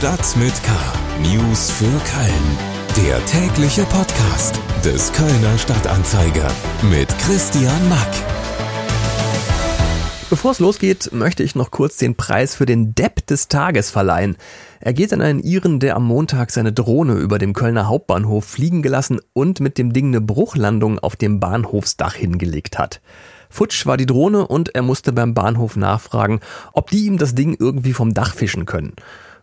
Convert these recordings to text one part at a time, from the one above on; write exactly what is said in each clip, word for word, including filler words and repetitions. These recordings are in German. Stadt mit K. News für Köln. Der tägliche Podcast des Kölner Stadtanzeiger mit Christian Mack. Bevor es losgeht, möchte ich noch kurz den Preis für den Depp des Tages verleihen. Er geht an einen Iren, der am Montag seine Drohne über dem Kölner Hauptbahnhof fliegen gelassen und mit dem Ding eine Bruchlandung auf dem Bahnhofsdach hingelegt hat. Futsch war die Drohne und er musste beim Bahnhof nachfragen, ob die ihm das Ding irgendwie vom Dach fischen können.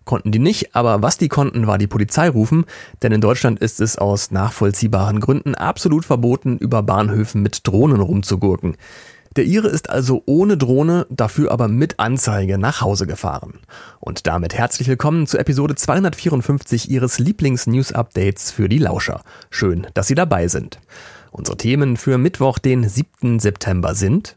Konnten die nicht, aber was die konnten, war die Polizei rufen, denn in Deutschland ist es aus nachvollziehbaren Gründen absolut verboten, über Bahnhöfen mit Drohnen rumzugurken. Der Ire ist also ohne Drohne, dafür aber mit Anzeige nach Hause gefahren. Und damit herzlich willkommen zu Episode zweihundertvierundfünfzig Ihres Lieblings-News-Updates für die Lauscher. Schön, dass Sie dabei sind. Unsere Themen für Mittwoch, den siebten September sind: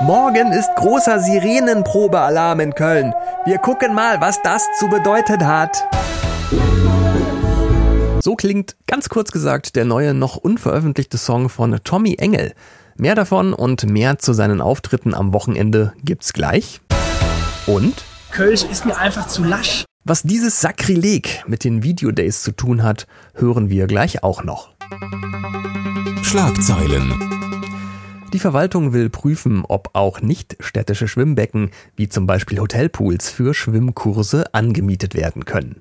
Morgen ist großer Sirenenprobealarm in Köln. Wir gucken mal, was das zu bedeuten hat. So klingt, ganz kurz gesagt, der neue, noch unveröffentlichte Song von Tommy Engel. Mehr davon und mehr zu seinen Auftritten am Wochenende gibt's gleich. Und Kölsch ist mir einfach zu lasch. Was dieses Sakrileg mit den Videodays zu tun hat, hören wir gleich auch noch. Schlagzeilen. Die Verwaltung will prüfen, ob auch nicht-städtische Schwimmbecken, wie zum Beispiel Hotelpools, für Schwimmkurse angemietet werden können.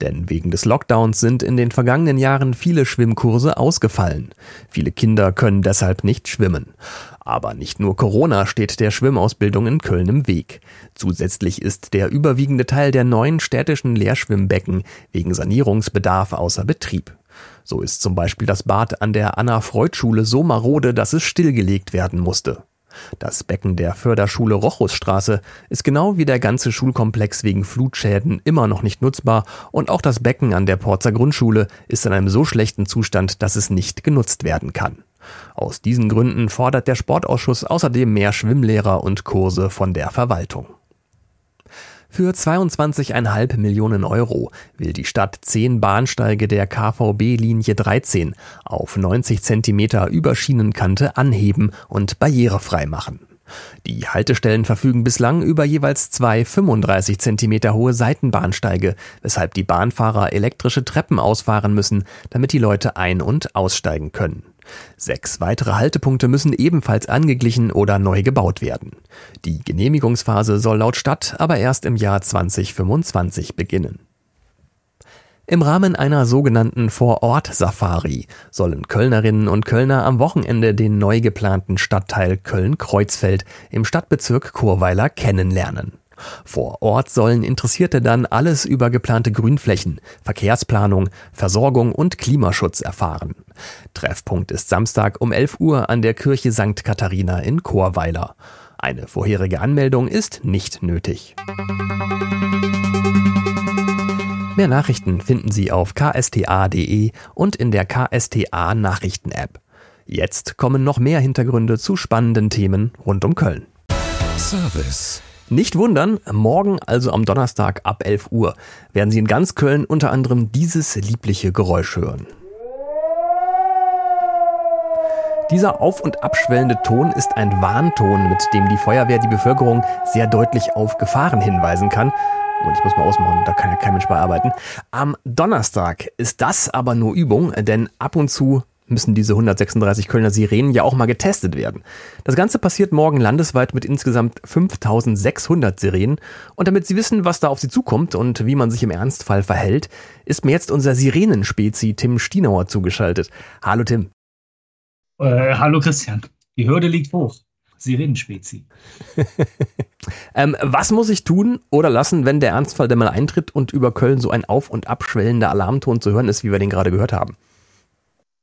Denn wegen des Lockdowns sind in den vergangenen Jahren viele Schwimmkurse ausgefallen. Viele Kinder können deshalb nicht schwimmen. Aber nicht nur Corona steht der Schwimmausbildung in Köln im Weg. Zusätzlich ist der überwiegende Teil der neuen städtischen Lehrschwimmbecken wegen Sanierungsbedarf außer Betrieb. So ist zum Beispiel das Bad an der Anna-Freud-Schule so marode, dass es stillgelegt werden musste. Das Becken der Förderschule Rochusstraße ist genau wie der ganze Schulkomplex wegen Flutschäden immer noch nicht nutzbar und auch das Becken an der Porzer Grundschule ist in einem so schlechten Zustand, dass es nicht genutzt werden kann. Aus diesen Gründen fordert der Sportausschuss außerdem mehr Schwimmlehrer und Kurse von der Verwaltung. Für zweiundzwanzig Komma fünf Millionen Euro will die Stadt zehn Bahnsteige der K V B-Linie dreizehn auf neunzig Zentimeter Überschienenkante anheben und barrierefrei machen. Die Haltestellen verfügen bislang über jeweils zwei fünfunddreißig Zentimeter hohe Seitenbahnsteige, weshalb die Bahnfahrer elektrische Treppen ausfahren müssen, damit die Leute ein- und aussteigen können. Sechs weitere Haltepunkte müssen ebenfalls angeglichen oder neu gebaut werden. Die Genehmigungsphase soll laut Stadt aber erst im Jahr zweitausendfünfundzwanzig beginnen. Im Rahmen einer sogenannten Vorort-Safari sollen Kölnerinnen und Kölner am Wochenende den neu geplanten Stadtteil Köln-Kreuzfeld im Stadtbezirk Chorweiler kennenlernen. Vor Ort sollen Interessierte dann alles über geplante Grünflächen, Verkehrsplanung, Versorgung und Klimaschutz erfahren. Treffpunkt ist Samstag um elf Uhr an der Kirche Sankt Katharina in Chorweiler. Eine vorherige Anmeldung ist nicht nötig. Mehr Nachrichten finden Sie auf k s t a punkt d e und in der K S T A Nachrichten-App. Jetzt kommen noch mehr Hintergründe zu spannenden Themen rund um Köln. Service. Nicht wundern, morgen, also am Donnerstag ab elf Uhr, werden Sie in ganz Köln unter anderem dieses liebliche Geräusch hören. Dieser auf- und abschwellende Ton ist ein Warnton, mit dem die Feuerwehr die Bevölkerung sehr deutlich auf Gefahren hinweisen kann. Und ich muss mal ausmachen, da kann ja kein Mensch bei arbeiten. Am Donnerstag ist das aber nur Übung, denn ab und zu müssen diese hundertsechsunddreißig Kölner Sirenen ja auch mal getestet werden. Das Ganze passiert morgen landesweit mit insgesamt fünftausendsechshundert Sirenen. Und damit Sie wissen, was da auf Sie zukommt und wie man sich im Ernstfall verhält, ist mir jetzt unser Sirenenspezi Tim Stienauer zugeschaltet. Hallo Tim. Äh, hallo Christian. Die Hürde liegt hoch. Sirenenspezi. ähm, was muss ich tun oder lassen, wenn der Ernstfall denn mal eintritt und über Köln so ein auf- und abschwellender Alarmton zu hören ist, wie wir den gerade gehört haben?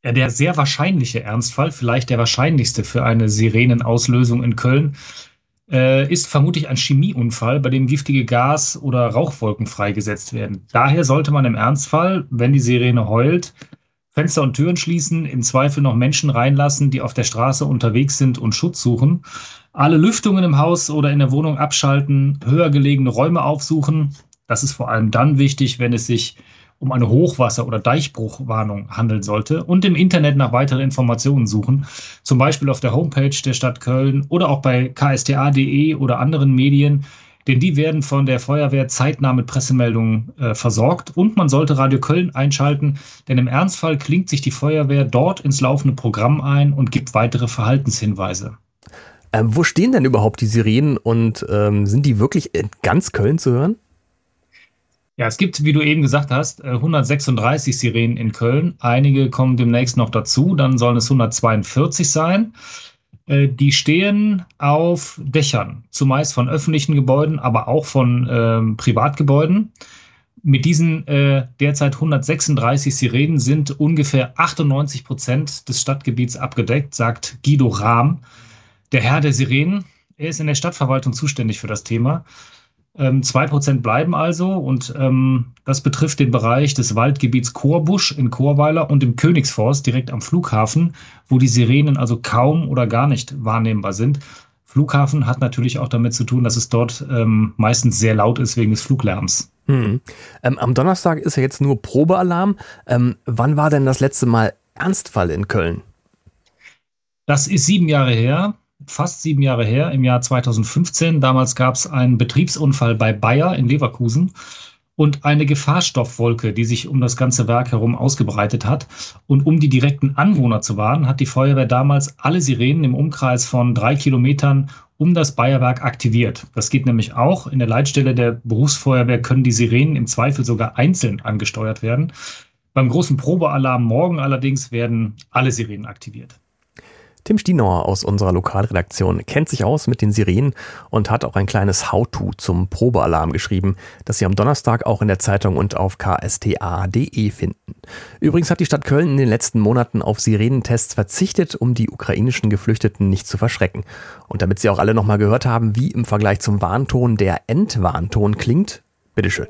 Der sehr wahrscheinliche Ernstfall, vielleicht der wahrscheinlichste für eine Sirenenauslösung in Köln, äh, ist vermutlich ein Chemieunfall, bei dem giftige Gas- oder Rauchwolken freigesetzt werden. Daher sollte man im Ernstfall, wenn die Sirene heult, Fenster und Türen schließen, im Zweifel noch Menschen reinlassen, die auf der Straße unterwegs sind und Schutz suchen, alle Lüftungen im Haus oder in der Wohnung abschalten, höher gelegene Räume aufsuchen. Das ist vor allem dann wichtig, wenn es sich um eine Hochwasser- oder Deichbruchwarnung handeln sollte und im Internet nach weiteren Informationen suchen, zum Beispiel auf der Homepage der Stadt Köln oder auch bei k s t a punkt d e oder anderen Medien, denn die werden von der Feuerwehr zeitnah mit Pressemeldungen äh, versorgt. Und man sollte Radio Köln einschalten, denn im Ernstfall klingt sich die Feuerwehr dort ins laufende Programm ein und gibt weitere Verhaltenshinweise. Ähm, wo stehen denn überhaupt die Sirenen und ähm, sind die wirklich in ganz Köln zu hören? Ja, es gibt, wie du eben gesagt hast, hundertsechsunddreißig Sirenen in Köln. Einige kommen demnächst noch dazu, dann sollen es hundertzweiundvierzig sein. Die stehen auf Dächern, zumeist von öffentlichen Gebäuden, aber auch von ähm, Privatgebäuden. Mit diesen äh, derzeit hundertsechsunddreißig Sirenen sind ungefähr achtundneunzig Prozent des Stadtgebiets abgedeckt, sagt Guido Rahm, der Herr der Sirenen. Er ist in der Stadtverwaltung zuständig für das Thema. Ähm, zwei Prozent bleiben also und ähm, das betrifft den Bereich des Waldgebiets Chorbusch in Chorweiler und im Königsforst direkt am Flughafen, wo die Sirenen also kaum oder gar nicht wahrnehmbar sind. Flughafen hat natürlich auch damit zu tun, dass es dort ähm, meistens sehr laut ist wegen des Fluglärms. Hm. Ähm, am Donnerstag ist ja jetzt nur Probealarm. Ähm, wann war denn das letzte Mal Ernstfall in Köln? Das ist sieben Jahre her. Fast sieben Jahre her, im Jahr zweitausendfünfzehn. Damals gab es einen Betriebsunfall bei Bayer in Leverkusen und eine Gefahrstoffwolke, die sich um das ganze Werk herum ausgebreitet hat. Und um die direkten Anwohner zu warnen, hat die Feuerwehr damals alle Sirenen im Umkreis von drei Kilometern um das Bayerwerk aktiviert. Das geht nämlich auch. In der Leitstelle der Berufsfeuerwehr können die Sirenen im Zweifel sogar einzeln angesteuert werden. Beim großen Probealarm morgen allerdings werden alle Sirenen aktiviert. Tim Stienauer aus unserer Lokalredaktion kennt sich aus mit den Sirenen und hat auch ein kleines How-To zum Probealarm geschrieben, das Sie am Donnerstag auch in der Zeitung und auf k s t a punkt d e finden. Übrigens hat die Stadt Köln in den letzten Monaten auf Sirenentests verzichtet, um die ukrainischen Geflüchteten nicht zu verschrecken. Und damit Sie auch alle nochmal gehört haben, wie im Vergleich zum Warnton der Endwarnton klingt, bitteschön.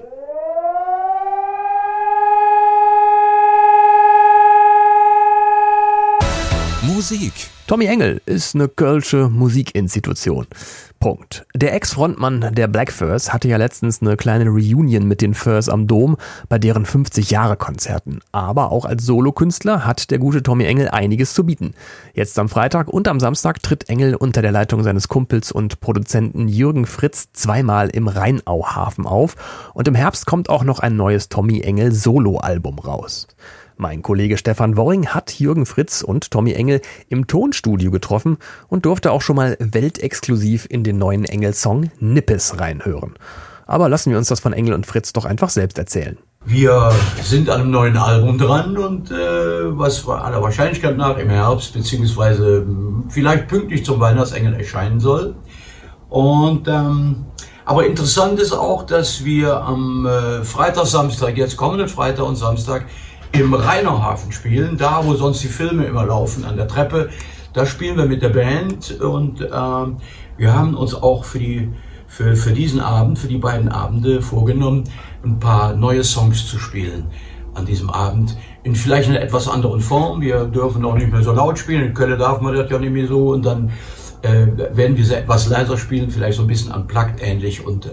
Musik. Tommy Engel ist eine kölsche Musikinstitution. Punkt. Der Ex-Frontmann der Bläck Fööss hatte ja letztens eine kleine Reunion mit den Fööss am Dom bei deren fünfzig-Jahre-Konzerten. Aber auch als Solokünstler hat der gute Tommy Engel einiges zu bieten. Jetzt am Freitag und am Samstag tritt Engel unter der Leitung seines Kumpels und Produzenten Jürgen Fritz zweimal im Rheinauhafen auf. Und im Herbst kommt auch noch ein neues Tommy Engel Solo-Album raus. Mein Kollege Stefan Woring hat Jürgen Fritz und Tommy Engel im Tonstudio getroffen und durfte auch schon mal weltexklusiv in den neuen Engel-Song Nippes reinhören. Aber lassen wir uns das von Engel und Fritz doch einfach selbst erzählen. Wir sind an einem neuen Album dran und äh, was aller Wahrscheinlichkeit nach im Herbst beziehungsweise vielleicht pünktlich zum Weihnachtsengel erscheinen soll. Und ähm, aber interessant ist auch, dass wir am äh, Freitag, Samstag, jetzt kommenden Freitag und Samstag im Rheinauhafen spielen, da wo sonst die Filme immer laufen, an der Treppe. Da spielen wir mit der Band und ähm, wir haben uns auch für, die, für, für diesen Abend, für die beiden Abende vorgenommen, ein paar neue Songs zu spielen an diesem Abend. In vielleicht einer etwas anderen Form. Wir dürfen auch nicht mehr so laut spielen. In Köln darf man das ja nicht mehr so. Und dann äh, werden wir etwas leiser spielen, vielleicht so ein bisschen unplugged ähnlich. Und äh,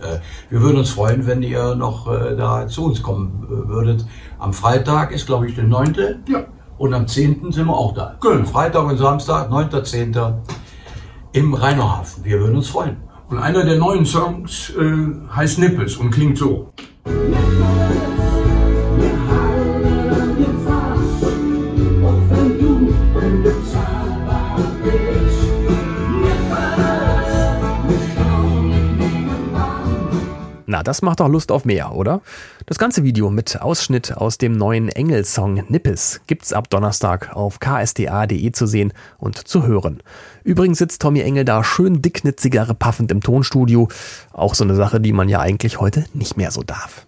wir würden uns freuen, wenn ihr noch äh, da zu uns kommen äh, würdet. Am Freitag ist, glaube ich, der neunte Ja. Und am zehnten sind wir auch da. Genau. Freitag und Samstag, neunter zehnter im Rheinauhafen. Wir würden uns freuen. Und einer der neuen Songs äh, heißt Nippes und klingt so. Na, das macht doch Lust auf mehr, oder? Das ganze Video mit Ausschnitt aus dem neuen Engel-Song Nippes gibt's ab Donnerstag auf k s t a punkt d e zu sehen und zu hören. Übrigens sitzt Tommy Engel da schön dick eine Zigarre paffend im Tonstudio. Auch so eine Sache, die man ja eigentlich heute nicht mehr so darf.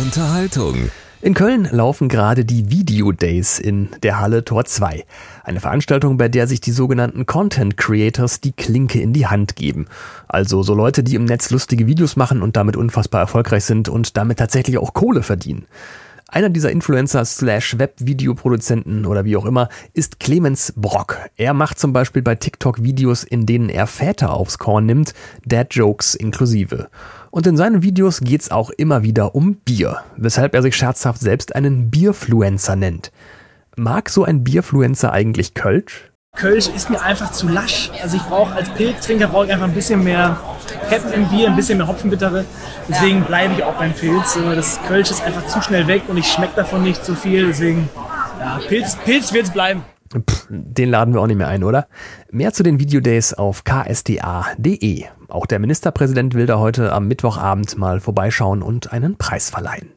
Unterhaltung. In Köln laufen gerade die Video Days in der Halle Tor zwei. Eine Veranstaltung, bei der sich die sogenannten Content Creators die Klinke in die Hand geben. Also so Leute, die im Netz lustige Videos machen und damit unfassbar erfolgreich sind und damit tatsächlich auch Kohle verdienen. Einer dieser Influencer slash Webvideoproduzenten oder wie auch immer ist Clemens Brock. Er macht zum Beispiel bei TikTok Videos, in denen er Väter aufs Korn nimmt, Dad-Jokes inklusive. Und in seinen Videos geht's auch immer wieder um Bier, weshalb er sich scherzhaft selbst einen Bierfluencer nennt. Mag so ein Bierfluencer eigentlich Kölsch? Kölsch ist mir einfach zu lasch. Also ich brauche als Pilztrinker brauche ich einfach ein bisschen mehr Heppen im Bier, ein bisschen mehr Hopfenbittere. Deswegen bleibe ich auch beim Pilz. Das Kölsch ist einfach zu schnell weg und ich schmecke davon nicht so viel. Deswegen, ja, Pilz, Pilz wird's bleiben. Pff, den laden wir auch nicht mehr ein, oder? Mehr zu den Videodays auf k s t a punkt d e. Auch der Ministerpräsident will da heute am Mittwochabend mal vorbeischauen und einen Preis verleihen.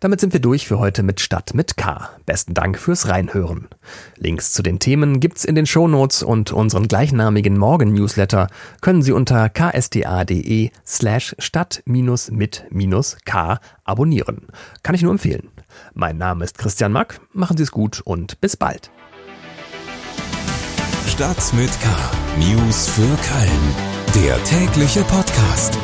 Damit sind wir durch für heute mit Stadt mit K. Besten Dank fürs Reinhören. Links zu den Themen gibt's in den Shownotes und unseren gleichnamigen Morgen-Newsletter können Sie unter ksta.de slash stadt-mit-k abonnieren. Kann ich nur empfehlen. Mein Name ist Christian Mack, machen Sie es gut und bis bald. Stadt mit K. News für Köln. Der tägliche Podcast.